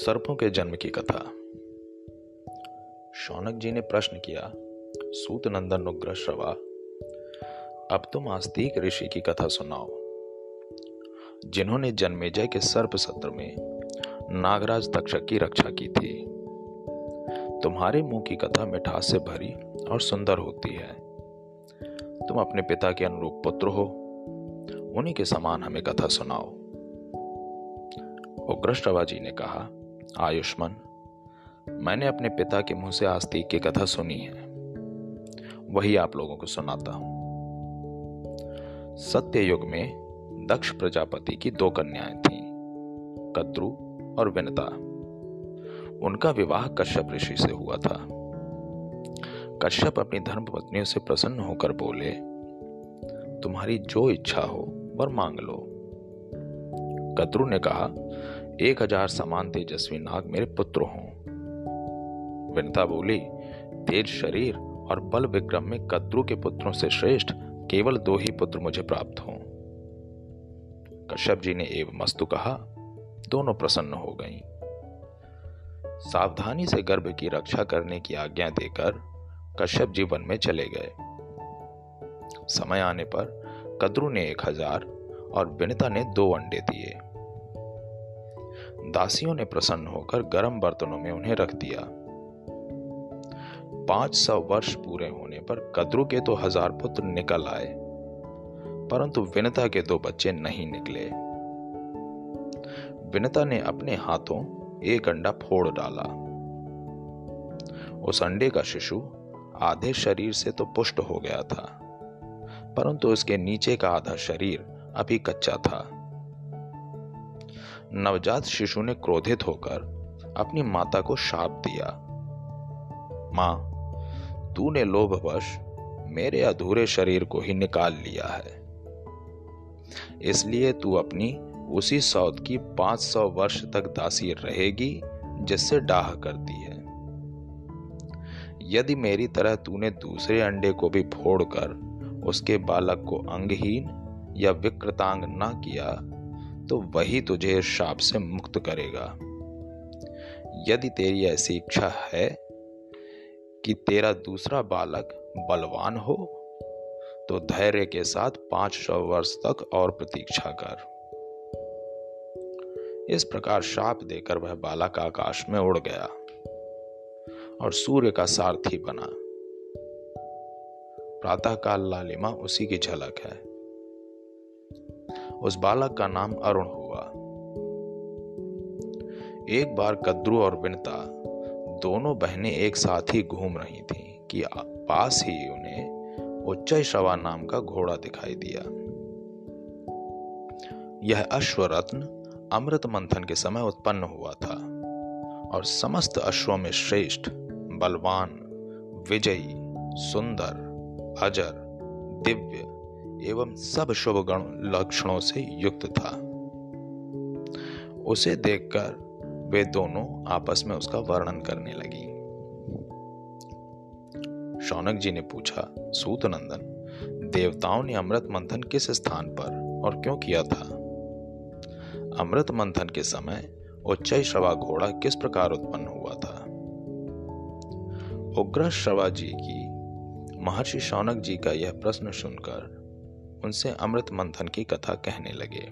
सर्पों के जन्म की कथा। शौनक जी ने प्रश्न किया, सूत नंदन उग्रश्रवा, अब तुम आस्तिक ऋषि की कथा सुनाओ, जिन्होंने जन्मेजय के सर्प सत्र में नागराज तक्षक की रक्षा की थी। तुम्हारे मुंह की कथा मिठास से भरी और सुंदर होती है। तुम अपने पिता के अनुरूप पुत्र हो, उन्हीं के समान हमें कथा सुनाओ। उग्रश्रवा जी ने कहा, आयुष्मान, मैंने अपने पिता के मुंह से आस्तिक की कथा सुनी है, वही आप लोगों को सुनाता हूं। सत्ययुग में दक्ष प्रजापति की दो कन्याएं थीं, कद्रु और विनता। उनका विवाह कश्यप ऋषि से हुआ था। कश्यप अपनी धर्मपत्नियों से प्रसन्न होकर बोले, तुम्हारी जो इच्छा हो वर मांग लो। कद्रु ने कहा, 1000 समान तेजस्वी नाग मेरे पुत्र हों। विनता बोली, तेज शरीर और बल विक्रम में कद्रु के पुत्रों से श्रेष्ठ केवल 2 ही पुत्र मुझे प्राप्त हों। कश्यप जी ने एवं अस्तु कहा। दोनों प्रसन्न हो गईं। सावधानी से गर्भ की रक्षा करने की आज्ञा देकर कश्यप जी वन में चले गए। समय आने पर कद्रु ने 1000 और विनता ने 2 अंडे दिए। दासियों ने प्रसन्न होकर गर्म बर्तनों में उन्हें रख दिया। 500 वर्ष पूरे होने पर कद्रु के तो 1000 पुत्र निकल आए, परंतु विनता के 2 बच्चे नहीं निकले। विनता ने अपने हाथों 1 अंडा फोड़ डाला। उस अंडे का शिशु आधे शरीर से तो पुष्ट हो गया था, परंतु उसके नीचे का आधा शरीर अभी कच्चा था। नवजात शिशु ने क्रोधित होकर अपनी माता को शाप दिया, मां, तूने लोभवश मेरे अधूरे शरीर को ही निकाल लिया है, इसलिए तू अपनी उसी सौत की 500 वर्ष तक दासी रहेगी जिससे डाह करती है। यदि मेरी तरह तूने दूसरे अंडे को भी फोड़कर उसके बालक को अंगहीन या विकृतांग ना किया तो वही तुझे शाप से मुक्त करेगा। यदि तेरी ऐसी इच्छा है कि तेरा दूसरा बालक बलवान हो तो धैर्य के साथ 500 वर्ष तक और प्रतीक्षा कर। इस प्रकार शाप देकर वह बालक आकाश में उड़ गया और सूर्य का सारथी बना। प्रातःकाल लालिमा उसी की झलक है। उस बालक का नाम अरुण हुआ। एक बार कद्रु और विनता दोनों बहनें एक साथ ही घूम रही थीं कि पास ही उन्हें उच्चैःश्रवा नाम का घोड़ा दिखाई दिया। यह अश्वरत्न अमृत मंथन के समय उत्पन्न हुआ था और समस्त अश्वों में श्रेष्ठ, बलवान, विजयी, सुंदर, अजर, दिव्य एवं सब शुभ गुण लक्षणों से युक्त था। उसे देखकर वे दोनों आपस में उसका वर्णन करने लगी। शौनक जी ने पूछा, सूत नंदन, देवताओं ने अमृत मंथन किस स्थान पर और क्यों किया था? अमृत मंथन के समय उच्चैःश्रवा घोड़ा किस प्रकार उत्पन्न हुआ था? उग्रश्रवा जी की महर्षि शौनक जी का यह प्रश्न सुनकर उनसे अमृत मंथन की कथा कहने लगे।